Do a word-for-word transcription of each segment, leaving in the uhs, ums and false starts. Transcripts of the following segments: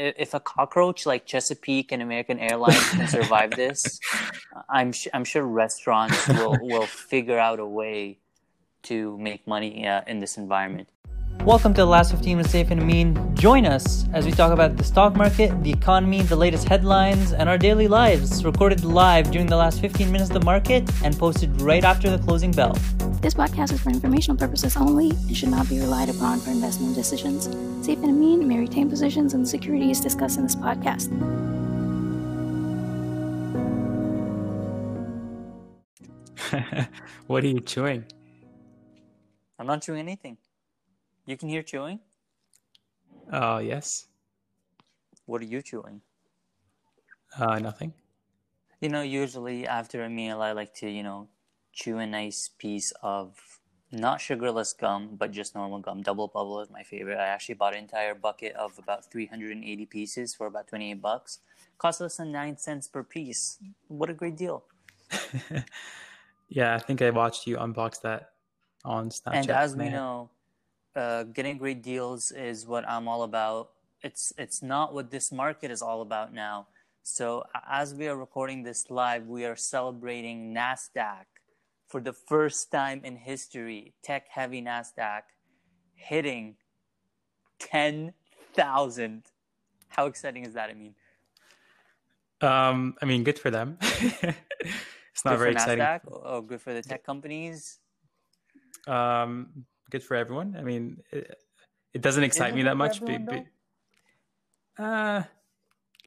if a cockroach like Chesapeake and American Airlines can survive this, I'm sh- I'm sure restaurants will, will figure out a way to make money uh, in this environment. Welcome to the Last fifteen with Saif and Amin. Join us as we talk about the stock market, the economy, the latest headlines, and our daily lives, recorded live during the last fifteen minutes of the market and posted right after the closing bell. This podcast is for informational purposes only and should not be relied upon for investment decisions. Saif and Amin may retain positions in the securities discussed in this podcast. What are you chewing? I'm not chewing anything. You can hear chewing? Oh, uh, yes. What are you chewing? Uh, nothing. You know, usually after a meal, I like to, you know, chew a nice piece of not sugarless gum, but just normal gum. Double Bubble is my favorite. I actually bought an entire bucket of about three hundred eighty pieces for about twenty-eight bucks. Cost less than nine cents per piece. What a great deal. Yeah, I think I watched you unbox that on Snapchat. And as man. we know... Uh, getting great deals is what I'm all about. It's it's not what this market is all about now. So as we are recording this live, we are celebrating NASDAQ for the first time in history. Tech-heavy NASDAQ hitting ten thousand. How exciting is that, I mean? Um, I mean, good for them. It's not good very for exciting. NASDAQ? Oh, good for the tech companies? Um. Good for everyone. I mean, it, it doesn't excite Isn't me that much. But, but, uh,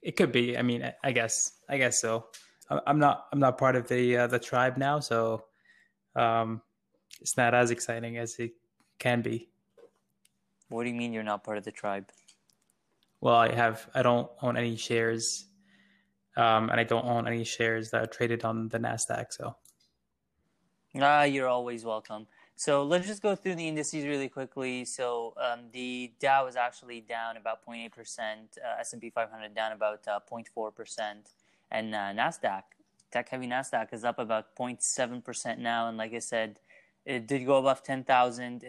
it could be. I mean, I, I guess. I guess so. I, I'm not. I'm not part of the uh, the tribe now, so um, it's not as exciting as it can be. What do you mean you're not part of the tribe? Well, I have. I don't own any shares, um, and I don't own any shares that are traded on the NASDAQ. So, ah, you're always welcome. So let's just go through the indices really quickly. So um, the Dow is actually down about zero point eight percent, uh, S and P five hundred down about uh, zero point four percent, and uh, NASDAQ, tech-heavy NASDAQ is up about zero point seven percent now. And like I said, it did go above ten thousand.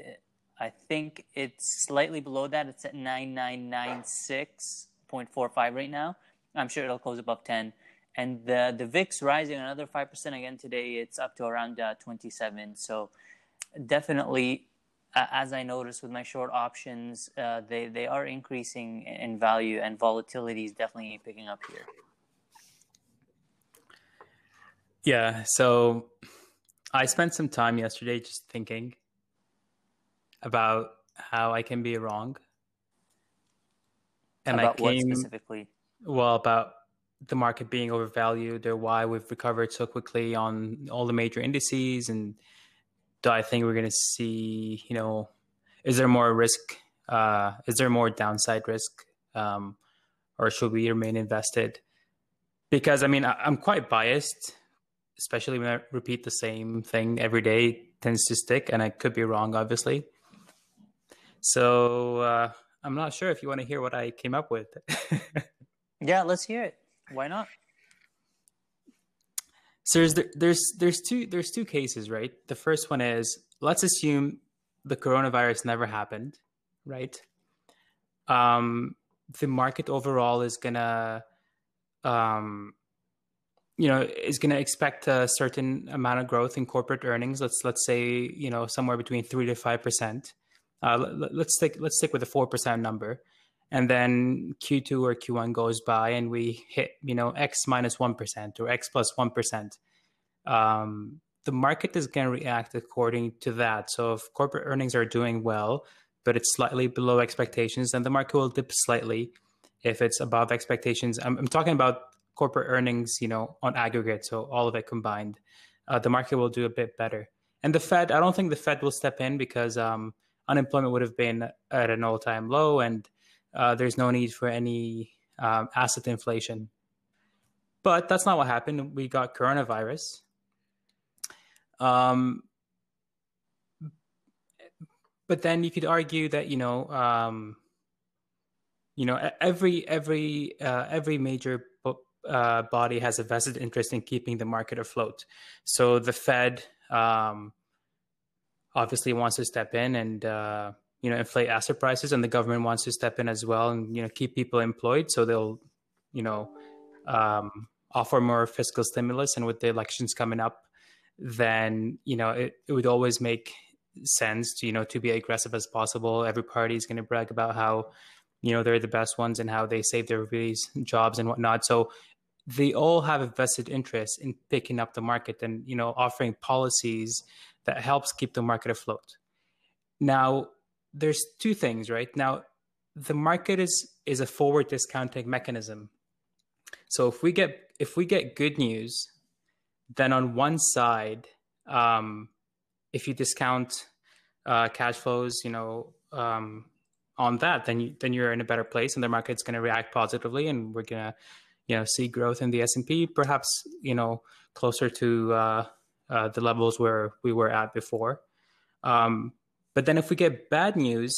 I think it's slightly below that. It's at nine thousand nine hundred ninety-six point four five right now. I'm sure it'll close above ten. And the, the V I X rising another five percent again today. It's up to around uh, twenty-seven. So... Definitely, uh, as I noticed with my short options, uh, they, they are increasing in value, and volatility is definitely picking up here. Yeah, so I spent some time yesterday just thinking about how I can be wrong. And about I came, what specifically? Well, about the market being overvalued or why we've recovered so quickly on all the major indices, and do I think we're going to see, you know, is there more risk? Uh, is there more downside risk? Um, or should we remain invested? Because, I mean, I, I'm quite biased, especially when I repeat the same thing every day. It tends to stick, and I could be wrong, obviously. So uh, I'm not sure if you want to hear what I came up with. Yeah, let's hear it. Why not? So there's there's there's two there's two cases, right? The first one is, let's assume the coronavirus never happened, right? Um, the market overall is gonna, um, you know, is gonna expect a certain amount of growth in corporate earnings. Let's let's say, you know, somewhere between three to five percent. Uh, let, let's stick let's stick with a four percent number, and then Q two or Q one goes by and we hit, you know, X minus one percent or X plus one percent. Um, the market is going to react according to that. So if corporate earnings are doing well, but it's slightly below expectations, then the market will dip slightly. If it's above expectations, I'm, I'm talking about corporate earnings, you know, on aggregate, so all of it combined, uh, the market will do a bit better. And the Fed, I don't think the Fed will step in because um, unemployment would have been at an all-time low, and Uh, there's no need for any um, asset inflation. But that's not what happened. We got coronavirus. Um, but then you could argue that, you know, um, you know, every every uh, every major uh, body has a vested interest in keeping the market afloat. So the Fed um, obviously wants to step in and uh, you know, inflate asset prices, and the government wants to step in as well and, you know, keep people employed. So they'll, you know, um, offer more fiscal stimulus. And with the elections coming up, then, you know, it, it would always make sense to, you know, to be aggressive as possible. Every party is going to brag about how, you know, they're the best ones and how they saved everybody's jobs and whatnot. So they all have a vested interest in picking up the market and, you know, offering policies that helps keep the market afloat. Now, there's two things, right? Now, the market is is a forward discounting mechanism. So if we get if we get good news, then on one side, um, if you discount uh, cash flows, you know, um, on that, then you, then you're in a better place, and the market's going to react positively, and we're going to, you know, see growth in the S and P, perhaps, you know, closer to uh, uh, the levels where we were at before. Um, But then if we get bad news,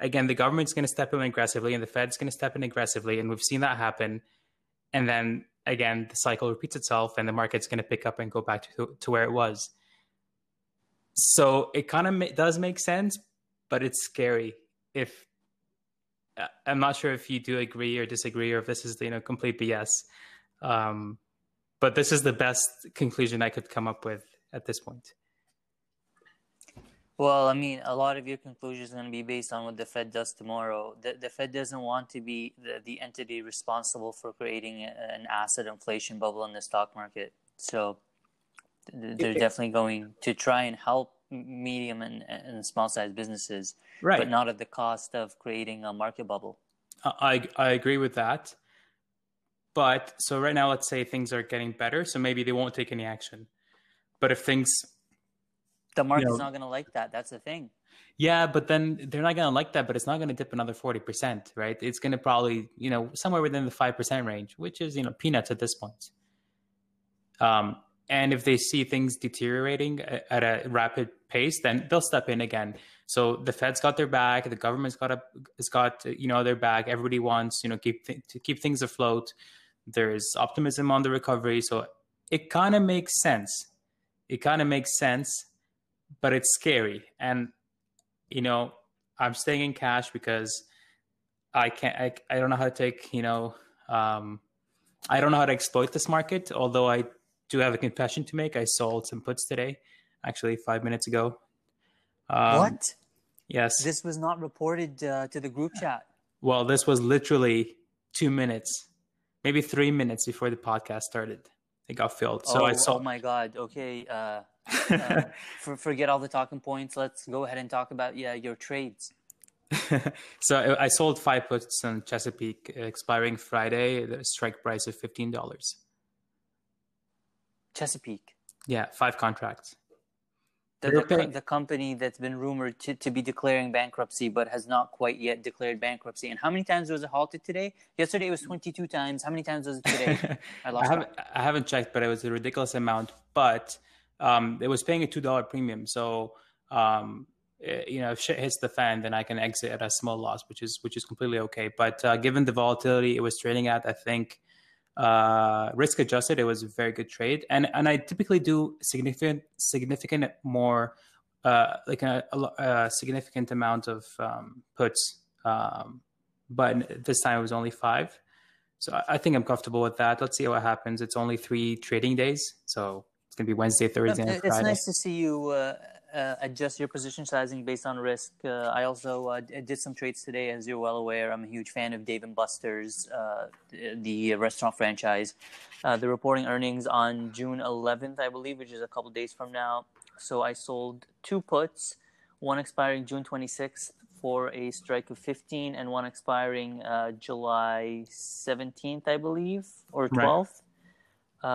again, the government's going to step in aggressively and the Fed's going to step in aggressively. And we've seen that happen. And then again, the cycle repeats itself and the market's going to pick up and go back to, to where it was. So it kind of ma- does make sense, but it's scary. If I'm not sure if you do agree or disagree, or if this is the, you know, complete B S. Um, but this is the best conclusion I could come up with at this point. Well, I mean, a lot of your conclusion is going to be based on what the Fed does tomorrow. The, the Fed doesn't want to be the, the entity responsible for creating an asset inflation bubble in the stock market. So they're definitely going to try and help medium and, and small-sized businesses, right, but not at the cost of creating a market bubble. I, I agree with that. But so right now, let's say things are getting better, so maybe they won't take any action. But if things... The market's you know, not going to like that. That's the thing. Yeah, but then they're not going to like that, but it's not going to dip another forty percent, right? It's going to probably, you know, somewhere within the five percent range, which is, you know, peanuts at this point. Um, and if they see things deteriorating at a rapid pace, then they'll step in again. So the Fed's got their back. The government's got, a, it's got you know, their back. Everybody wants, you know, keep th- to keep things afloat. There's optimism on the recovery. So it kind of makes sense. It kind of makes sense. But it's scary. And, you know, I'm staying in cash because I can't, I, I don't know how to take, you know, um, I don't know how to exploit this market. Although I do have a confession to make. I sold some puts today, actually five minutes ago. Um, what? Yes. This was not reported uh, to the group chat. Well, this was literally two minutes, maybe three minutes before the podcast started. It got filled. So oh, I sold. Oh my God. Okay. Uh, uh, for, forget all the talking points. Let's go ahead and talk about yeah your trades. So I sold five puts on Chesapeake expiring Friday. The strike price of fifteen dollars. Chesapeake. Yeah, five contracts. The, the, paying... the company that's been rumored to, to be declaring bankruptcy, but has not quite yet declared bankruptcy. And how many times was it halted today? Yesterday it was twenty-two times. How many times was it today? I lost. I haven't, I haven't checked, but it was a ridiculous amount. But Um, it was paying a two dollar premium. So, um, it, you know, if shit hits the fan, then I can exit at a small loss, which is, which is completely okay. But, uh, given the volatility it was trading at, I think, uh, risk adjusted, it was a very good trade. And, and I typically do significant, significant more, uh, like a, a, a significant amount of, um, puts. Um, but this time it was only five. So I, I think I'm comfortable with that. Let's see what happens. It's only three trading days. So it's going to be Wednesday, Thursday, and Friday. It's nice to see you uh, uh, adjust your position sizing based on risk. Uh, I also uh, did some trades today, as you're well aware. I'm a huge fan of Dave and Buster's, uh, the restaurant franchise. Uh, they're reporting earnings on June eleventh, I believe, which is a couple days from now. So I sold two puts, one expiring June twenty-sixth for a strike of fifteen and one expiring uh, July seventeenth, I believe, or twelfth. Right. Uh,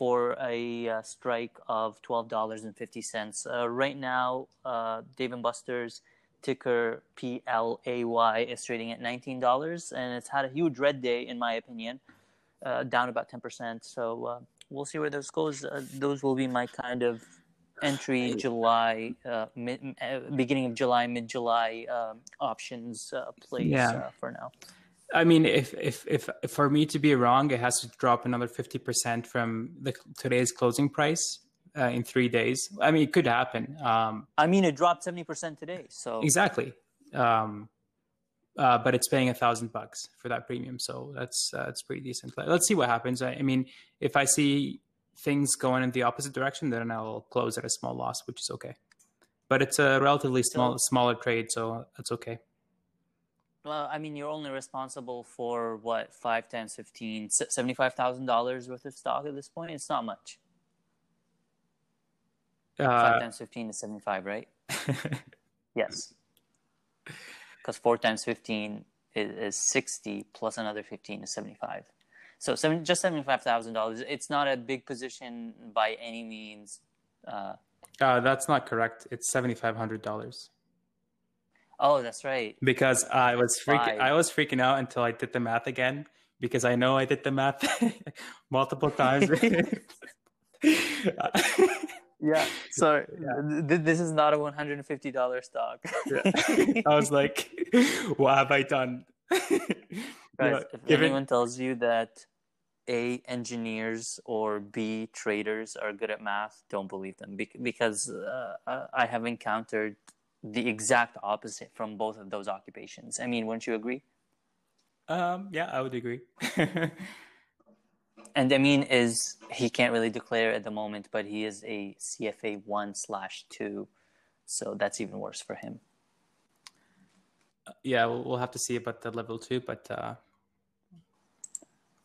for a uh, strike of twelve dollars and fifty cents. Uh, right now, uh, Dave and Buster's ticker P L A Y is trading at nineteen dollars, and it's had a huge red day, in my opinion, uh, down about ten percent. So uh, we'll see where those goes. Uh, those will be my kind of entry July, uh, mid, uh, beginning of July, mid-July um, options uh, plays yeah. uh, for now. I mean, if, if if if for me to be wrong, it has to drop another fifty percent from the today's closing price uh, in three days. I mean, it could happen. Um, I mean, it dropped seventy percent today. So exactly. Um, uh, but it's paying a thousand bucks for that premium. So that's, uh, that's pretty decent. Let's see what happens. I, I mean, if I see things going in the opposite direction, then I'll close at a small loss, which is okay. But it's a relatively small, smaller trade, so that's okay. Well, I mean, you're only responsible for, what, five, ten, fifteen, seventy-five thousand dollars worth of stock at this point? It's not much. Uh, five times fifteen is seventy-five, right? Yes. Because four times fifteen is, is sixty, plus another fifteen is seventy-five. So seven, just seventy-five thousand dollars. It's not a big position by any means. Uh, uh, that's not correct. It's seventy-five hundred dollars. Oh, that's right. Because I was freaking, I was freaking out until I did the math again, because I know I did the math multiple times. Yeah. So yeah. Th- this is not a one hundred fifty dollars stock. Yeah. I was like, what have I done? Guys, no, if anyone it... tells you that A, engineers, or B, traders are good at math, don't believe them, Be- because uh, I have encountered the exact opposite from both of those occupations. I mean, wouldn't you agree? Um, yeah, I would agree. And Amin is, he can't really declare at the moment, but he is a C F A one slash two. So that's even worse for him. Yeah, we'll, we'll have to see about the level two, but uh,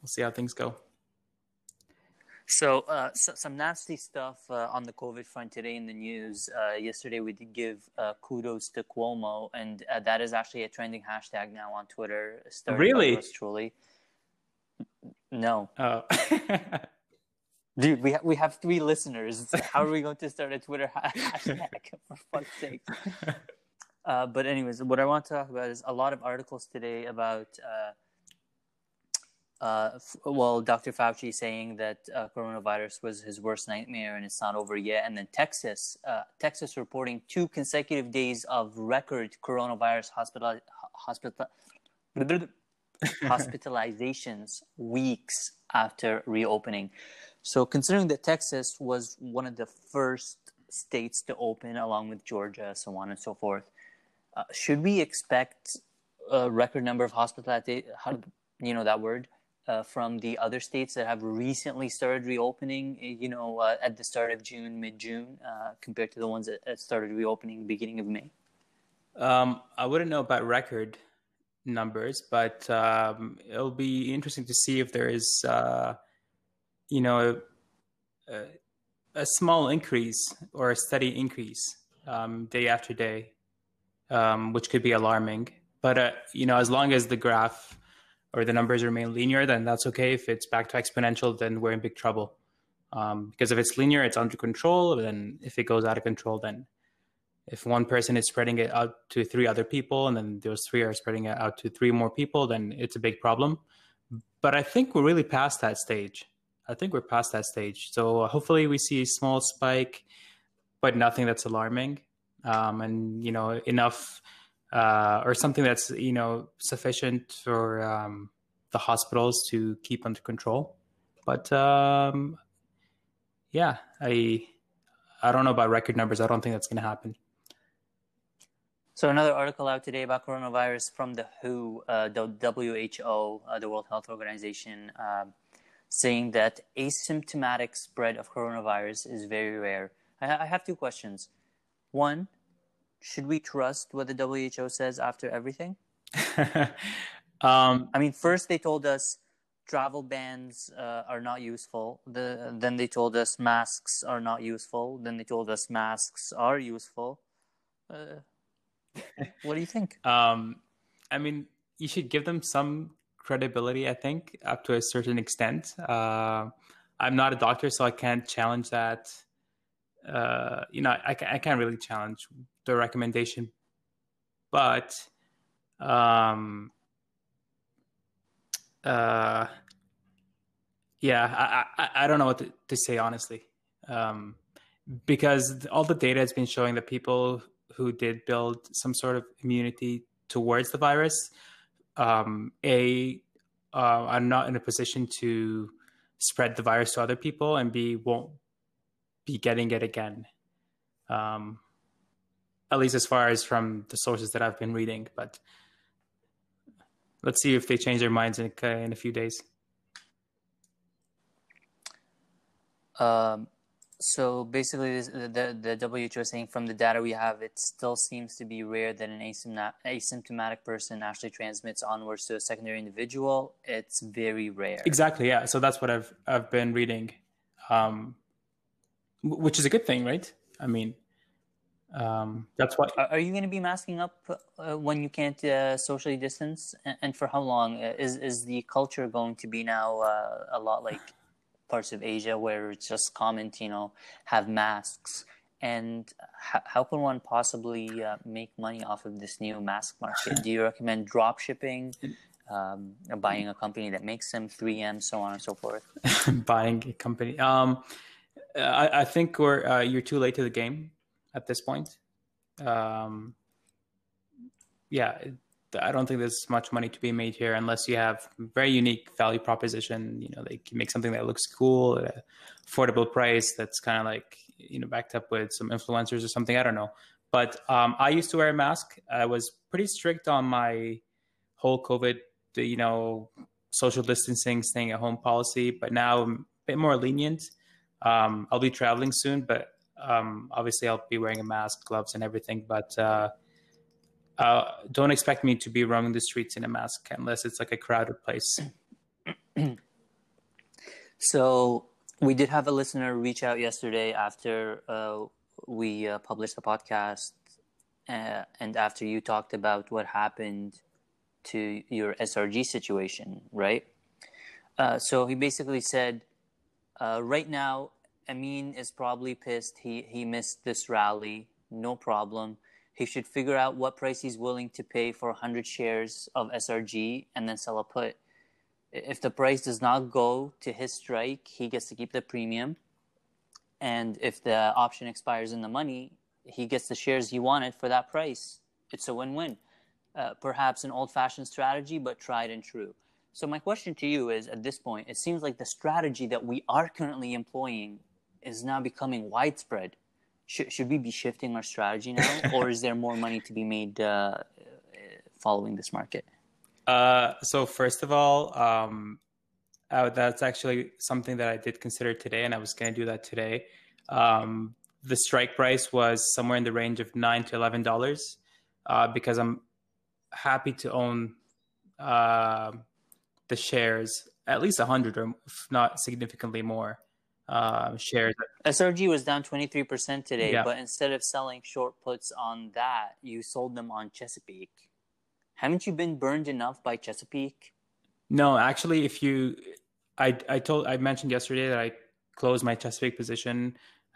we'll see how things go. So, uh, so some nasty stuff uh, on the COVID front today in the news. Uh, yesterday, we did give uh, kudos to Cuomo, and uh, that is actually a trending hashtag now on Twitter. Really? By truly. No. Oh. Dude, we, ha- we have three listeners. How are we going to start a Twitter ha- hashtag, for fuck's sake? Uh, but anyways, what I want to talk about is a lot of articles today about... Uh, Uh, f- well, Doctor Fauci saying that uh, coronavirus was his worst nightmare and it's not over yet. And then Texas, uh, Texas reporting two consecutive days of record coronavirus hospital- hospital- hospitalizations weeks after reopening. So considering that Texas was one of the first states to open along with Georgia, so on and so forth, uh, should we expect a record number of hospitalizations, you know that word, Uh, from the other states that have recently started reopening, you know, uh, at the start of June, mid-June, uh, compared to the ones that, that started reopening beginning of May? Um, I wouldn't know about record numbers, but um, it'll be interesting to see if there is, uh, you know, a, a small increase or a steady increase um, day after day, um, which could be alarming. But, uh, you know, as long as the graph or the numbers remain linear, then that's okay. If it's back to exponential, then we're in big trouble. Um, because if it's linear, it's under control. Then if it goes out of control, then if one person is spreading it out to three other people, and then those three are spreading it out to three more people, then it's a big problem. But I think we're really past that stage. I think we're past that stage. So hopefully we see a small spike, but nothing that's alarming. Um, and, you know, enough... Uh, or something that's, you know, sufficient for um, the hospitals to keep under control. But um, yeah, I I don't know about record numbers. I don't think that's going to happen. So another article out today about coronavirus from the W H O, uh, the W H O, uh, the World Health Organization, uh, saying that asymptomatic spread of coronavirus is very rare. I, I have two questions. One, should we trust what the W H O says after everything? um, I mean, first they told us travel bans uh, are not useful. The, then they told us masks are not useful. Then they told us masks are useful. Uh, what do you think? Um, I mean, you should give them some credibility, I think, up to a certain extent. Uh, I'm not a doctor, so I can't challenge that. Uh, you know, I, I can't really challenge the recommendation, but um, uh, yeah, I, I, I don't know what to, to say, honestly, um, because all the data has been showing that people who did build some sort of immunity towards the virus, um, A, uh, are not in a position to spread the virus to other people, and B, won't be getting it again. Um, at least as far as from the sources that I've been reading. But let's see if they change their minds in, uh, in a few days. Um, so basically, this, the, the W H O is saying from the data we have, it still seems to be rare that an asymptomatic person actually transmits onwards to a secondary individual. It's very rare. Exactly, yeah. So that's what I've I've been reading, um, which is a good thing, right? I mean, um, that's what. Are you going to be masking up uh, when you can't uh, socially distance, and for how long? Is is the culture going to be now uh, a lot like parts of Asia where it's just common to, you know, have masks? And h- how can one possibly uh, make money off of this new mask market? Do you recommend drop shipping, um, buying a company that makes them, three M, so on and so forth? Buying a company. Um, I, I think we're uh, you're too late to the game at this point. Um, yeah, I don't think there's much money to be made here unless you have very unique value proposition. You know, they can make something that looks cool at an affordable price that's kind of like, you know, backed up with some influencers or something. I don't know. But um, I used to wear a mask. I was pretty strict on my whole COVID, you know, social distancing, staying at home policy. But now I'm a bit more lenient. Um, I'll be traveling soon, but um, obviously I'll be wearing a mask, gloves and everything. But uh Uh, don't expect me to be roaming the streets in a mask unless it's like a crowded place. So we did have a listener reach out yesterday after uh, we uh, published the podcast uh, and after you talked about what happened to your S R G situation, right? Uh, so he basically said, uh, right now, Amin is probably pissed. He, he missed this rally. No problem. He should figure out what price he's willing to pay for one hundred shares of S R G and then sell a put. If the price does not go to his strike, he gets to keep the premium. And if the option expires in the money, he gets the shares he wanted for that price. It's a win-win. Uh, perhaps an old-fashioned strategy, but tried and true. So my question to you is, at this point, it seems like the strategy that we are currently employing is now becoming widespread. Should, should we be shifting our strategy now, or is there more money to be made uh, following this market? Uh, so first of all, um, uh, that's actually something that I did consider today, and I was going to do that today. Um, the strike price was somewhere in the range of nine to eleven dollars uh, because I'm happy to own uh, the shares, at least one hundred or if not significantly more. Uh, shares. S R G was down twenty-three percent today, yeah. But instead of selling short puts on that, you sold them on Chesapeake. Haven't you been burned enough by Chesapeake? No, actually, if you, I I told I mentioned yesterday that I closed my Chesapeake position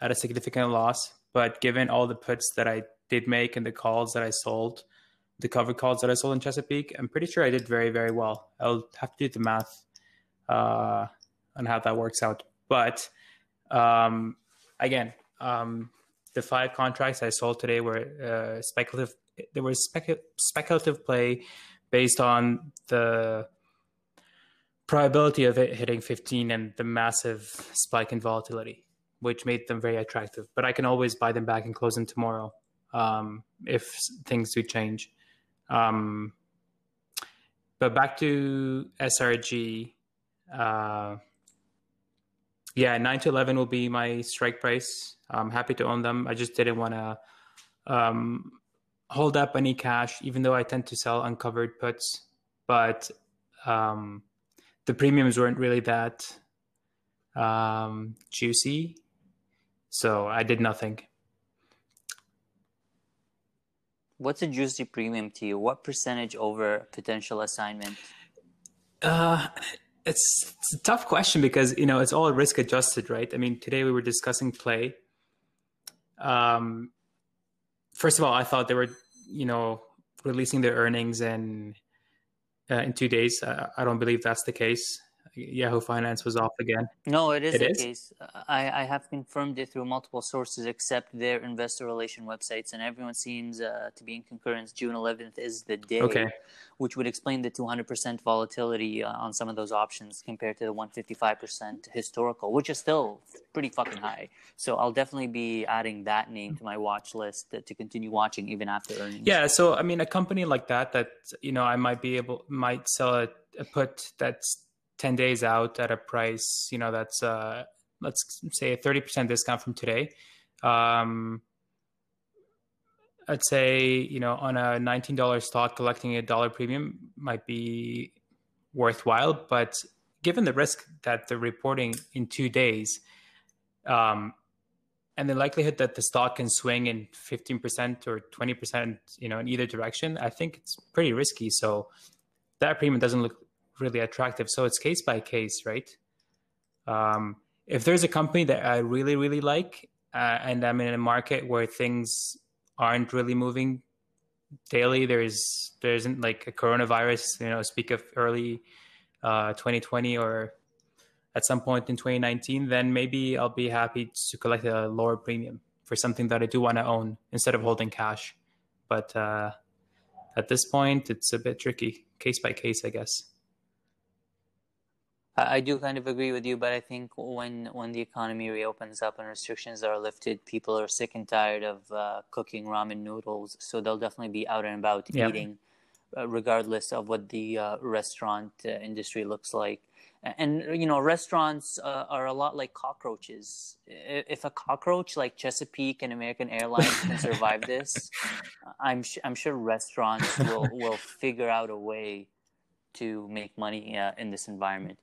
at a significant loss, but given all the puts that I did make and the calls that I sold, the cover calls that I sold in Chesapeake, I'm pretty sure I did very, very well. I'll have to do the math uh, on how that works out, but. Um, again, um, the five contracts I sold today were uh, speculative. There was specu- speculative play based on the probability of it hitting fifteen and the massive spike in volatility, which made them very attractive. But I can always buy them back and close them tomorrow um, if things do change. Um, but back to S R G. Uh, Yeah, nine to eleven will be my strike price. I'm happy to own them. I just didn't want to um, hold up any cash, even though I tend to sell uncovered puts. But um, the premiums weren't really that um, juicy. So I did nothing. What's a juicy premium to you? What percentage over potential assignment? Uh... It's, it's a tough question because, you know, it's all risk adjusted, right? I mean, today we were discussing play. Um, first of all, I thought they were, you know, releasing their earnings in, uh, in two days. Uh, I don't believe that's the case. Yahoo Finance was off again. No, it is it the is? case. I, I have confirmed it through multiple sources except their investor relation websites, and everyone seems uh, to be in concurrence. June eleventh is the day, okay, which would explain the two hundred percent volatility uh, on some of those options compared to the one hundred fifty-five percent historical, which is still pretty fucking high. So I'll definitely be adding that name to my watch list to, to continue watching even after earnings. Yeah, so I mean, a company like that, that, you know, I might be able, might sell a, a put that's ten days out at a price, you know, that's, uh, let's say a thirty percent discount from today. Um, I'd say, you know, on a nineteen dollars stock, collecting a dollar premium might be worthwhile, but given the risk that they're reporting in two days, um, and the likelihood that the stock can swing in fifteen percent or twenty percent, you know, in either direction, I think it's pretty risky. So that premium doesn't look really attractive. So it's case by case, right? Um, if there's a company that I really, really like, uh, and I'm in a market where things aren't really moving daily, there is there isn't like a coronavirus, you know, speak of early uh, twenty twenty or at some point in twenty nineteen, then maybe I'll be happy to collect a lower premium for something that I do want to own instead of holding cash. But uh, at this point, it's a bit tricky, case by case, I guess. I do kind of agree with you, but I think when, when the economy reopens up and restrictions are lifted, people are sick and tired of uh, cooking ramen noodles, so they'll definitely be out and about, yeah, eating, uh, regardless of what the uh, restaurant uh, industry looks like. And, you know, restaurants uh, are a lot like cockroaches. If a cockroach like Chesapeake and American Airlines can survive this, I'm sh- I'm sure restaurants will, will figure out a way to make money uh, in this environment.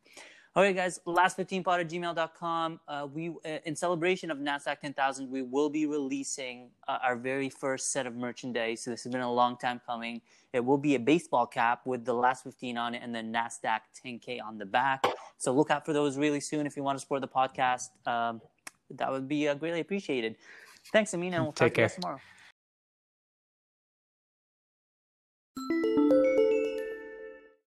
All right, guys, last fifteen pod at gmail dot com. Uh, we, uh, in celebration of NASDAQ ten thousand, we will be releasing uh, our very first set of merchandise. So this has been a long time coming. It will be a baseball cap with the last fifteen on it and the NASDAQ ten K on the back. So look out for those really soon if you want to support the podcast. Um, that would be uh, greatly appreciated. Thanks, Amin, and we'll talk Take to care. you guys tomorrow.